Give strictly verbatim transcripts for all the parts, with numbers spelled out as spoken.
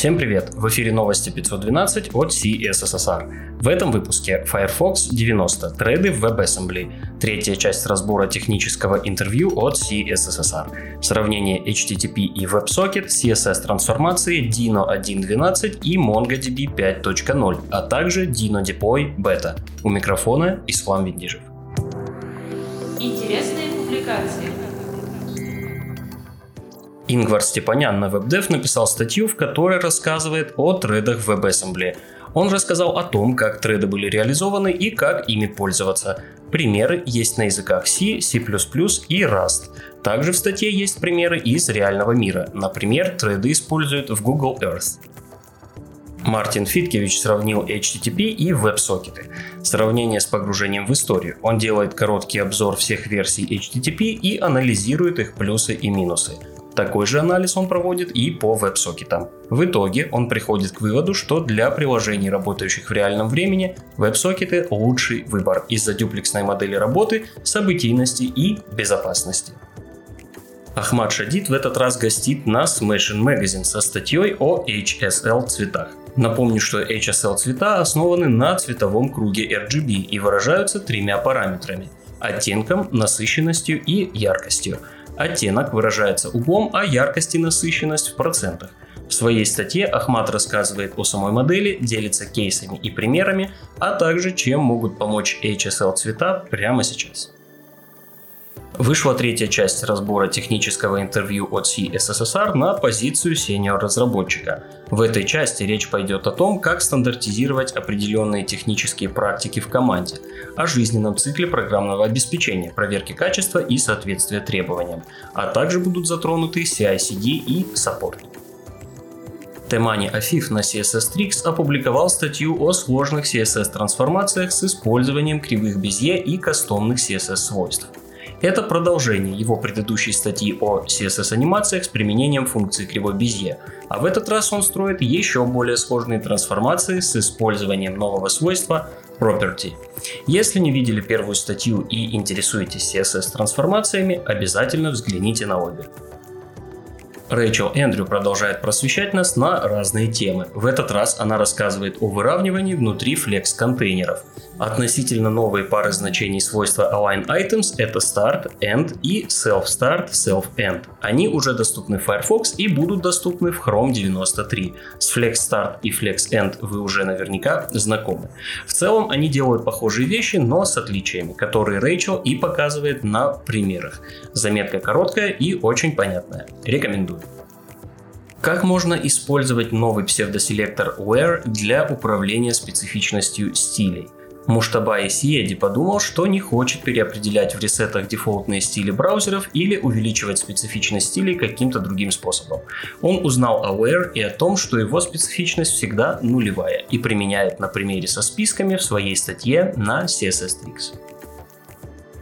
Всем привет! В эфире новости пятьсот двенадцать от си эс эс эс ар. В этом выпуске Firefox девяносто, треды в WebAssembly, третья часть разбора технического интервью от си эс эс эс ар, сравнение эйч ти ти пи и WebSocket, си эс эс-трансформации, Deno один точка двенадцать и MongoDB пять точка ноль, а также Deno Deploy Beta. У микрофона Ислам Виндижев. Интересные публикации. Ингвар Степанян на WebDev написал статью, в которой рассказывает о тредах в WebAssembly. Он рассказал о том, как треды были реализованы и как ими пользоваться. Примеры есть на языках C, C++ и Rust. Также в статье есть примеры из реального мира. Например, треды используют в Google Earth. Мартин Фиткевич сравнил эйч ти ти пи и WebSocket. Сравнение с погружением в историю. Он делает короткий обзор всех версий эйч ти ти пи и анализирует их плюсы и минусы. Такой же анализ он проводит и по WebSocket. В итоге он приходит к выводу, что для приложений, работающих в реальном времени, WebSocket – лучший выбор из-за дюплексной модели работы, событийности и безопасности. Ахмад Шадид в этот раз гостит на Smashing Magazine со статьей о эйч эс эл цветах. Напомню, что эйч эс эл цвета основаны на цветовом круге эр джи би и выражаются тремя параметрами – оттенком, насыщенностью и яркостью. Оттенок выражается углом, а яркость и насыщенность в процентах. В своей статье Ахмад рассказывает о самой модели, делится кейсами и примерами, а также чем могут помочь эйч эс эл цвета прямо сейчас. Вышла третья часть разбора технического интервью от си эс эс эс ар на позицию сеньор-разработчика. В этой части речь пойдет о том, как стандартизировать определенные технические практики в команде, о жизненном цикле программного обеспечения, проверке качества и соответствия требованиям, а также будут затронуты си ай/си ди и саппорт. Temani Afif на си эс эс Tricks опубликовал статью о сложных си эс эс-трансформациях с использованием кривых Безье и кастомных си эс эс-свойств. Это продолжение его предыдущей статьи о си эс эс-анимациях с применением функции кривой Безье, а в этот раз он строит еще более сложные трансформации с использованием нового свойства property. Если не видели первую статью и интересуетесь си эс эс-трансформациями, обязательно взгляните на обе. Рэйчел Эндрю продолжает просвещать нас на разные темы. В этот раз она рассказывает о выравнивании внутри флекс-контейнеров. Относительно новые пары значений свойства align-items — это start, end и self-start, self-end. Они уже доступны в Firefox и будут доступны в Chrome девяносто три. С flex-start и flex-end вы уже наверняка знакомы. В целом они делают похожие вещи, но с отличиями, которые Рэйчел и показывает на примерах. Заметка короткая и очень понятная. Рекомендую. Как можно использовать новый псевдоселектор where для управления специфичностью стилей? Муштабай Сиеди подумал, что не хочет переопределять в ресетах дефолтные стили браузеров или увеличивать специфичность стилей каким-то другим способом. Он узнал о where и о том, что его специфичность всегда нулевая, и применяет на примере со списками в своей статье на си эс эс Tricks.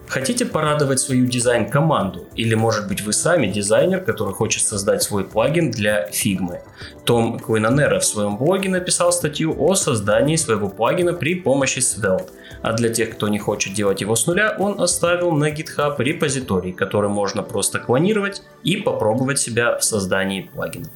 Хотите порадовать свою дизайн-команду? Или, может быть, вы сами дизайнер, который хочет создать свой плагин для Figma? Том Куинонеро в своем блоге написал статью о создании своего плагина при помощи Svelte. А для тех, кто не хочет делать его с нуля, он оставил на GitHub репозиторий, который можно просто клонировать и попробовать себя в создании плагина.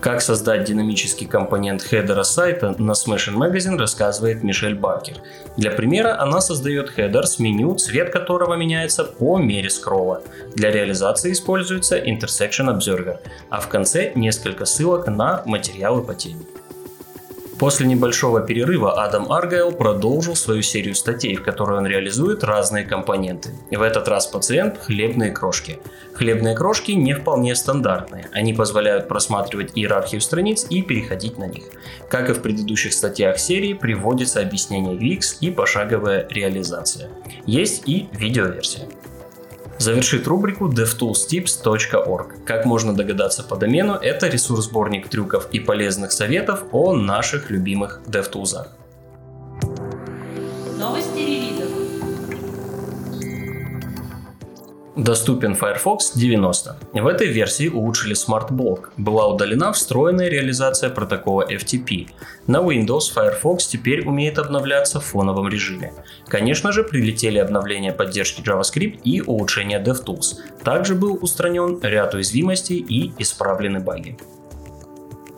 Как создать динамический компонент хедера сайта на Smashing Magazine рассказывает Мишель Баркер. Для примера она создает хедер с меню, цвет которого меняется по мере скролла. Для реализации используется Intersection Observer, а в конце несколько ссылок на материалы по теме. После небольшого перерыва Адам Аргайл продолжил свою серию статей, в которой он реализует разные компоненты. В этот раз пациент – хлебные крошки. Хлебные крошки не вполне стандартные. Они позволяют просматривать иерархию страниц и переходить на них. Как и в предыдущих статьях серии, приводится объяснение ю экс и пошаговая реализация. Есть и видеоверсия. Завершит рубрику dev tools tips точка org. Как можно догадаться по домену, это ресурс-сборник трюков и полезных советов о наших любимых DevTools'ах. Новости релизов. Доступен Firefox девяносто. В этой версии улучшили смарт-блок. Была удалена встроенная реализация протокола эф ти пи. На Windows Firefox теперь умеет обновляться в фоновом режиме. Конечно же, прилетели обновления поддержки JavaScript и улучшения DevTools. Также был устранен ряд уязвимостей и исправлены баги.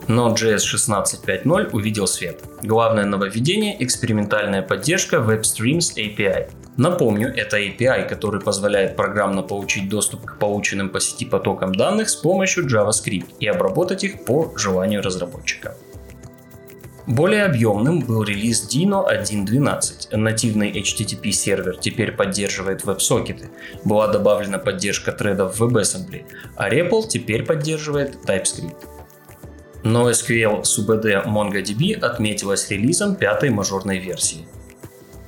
Node.js шестнадцать точка пять точка ноль увидел свет. Главное нововведение – экспериментальная поддержка WebStreams эй пи ай. Напомню, это эй пи ай, который позволяет программно получить доступ к полученным по сети потокам данных с помощью JavaScript и обработать их по желанию разработчика. Более объемным был релиз Deno один точка двенадцать. Нативный эйч ти ти пи сервер теперь поддерживает WebSocket. Была добавлена поддержка тредов в WebAssembly, а REPL теперь поддерживает TypeScript. NoSQL эс ю би ди MongoDB отметилась релизом пятой мажорной версии.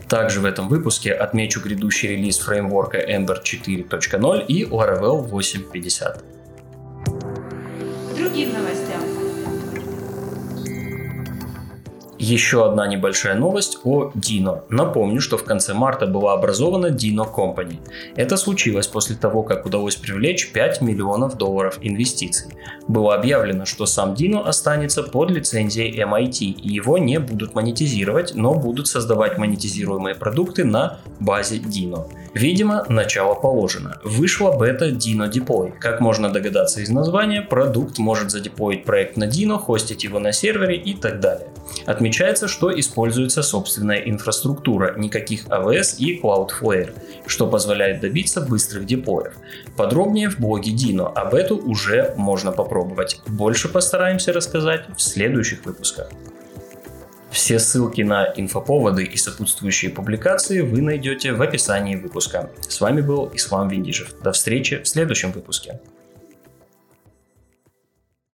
Также в этом выпуске отмечу грядущий релиз фреймворка Ember четыре точка ноль и Laravel восемь точка пятьдесят. Другим новостям. Еще одна небольшая новость о Deno. Напомню, что в конце марта была образована Deno Company. Это случилось после того, как удалось привлечь пять миллионов долларов инвестиций. Было объявлено, что сам Deno останется под лицензией эм ай ти и его не будут монетизировать, но будут создавать монетизируемые продукты на базе Deno. Видимо, начало положено. Вышла бета Deno Deploy. Как можно догадаться из названия, продукт может задеплоить проект на Deno, хостить его на сервере и так далее. Отмечается, что используется собственная инфраструктура, никаких эй ви эс и Cloudflare, что позволяет добиться быстрых деплоев. Подробнее в блоге Deno, об этом уже можно попробовать. Больше постараемся рассказать в следующих выпусках. Все ссылки на инфоповоды и сопутствующие публикации вы найдете в описании выпуска. С вами был Ислам Виндижев. До встречи в следующем выпуске.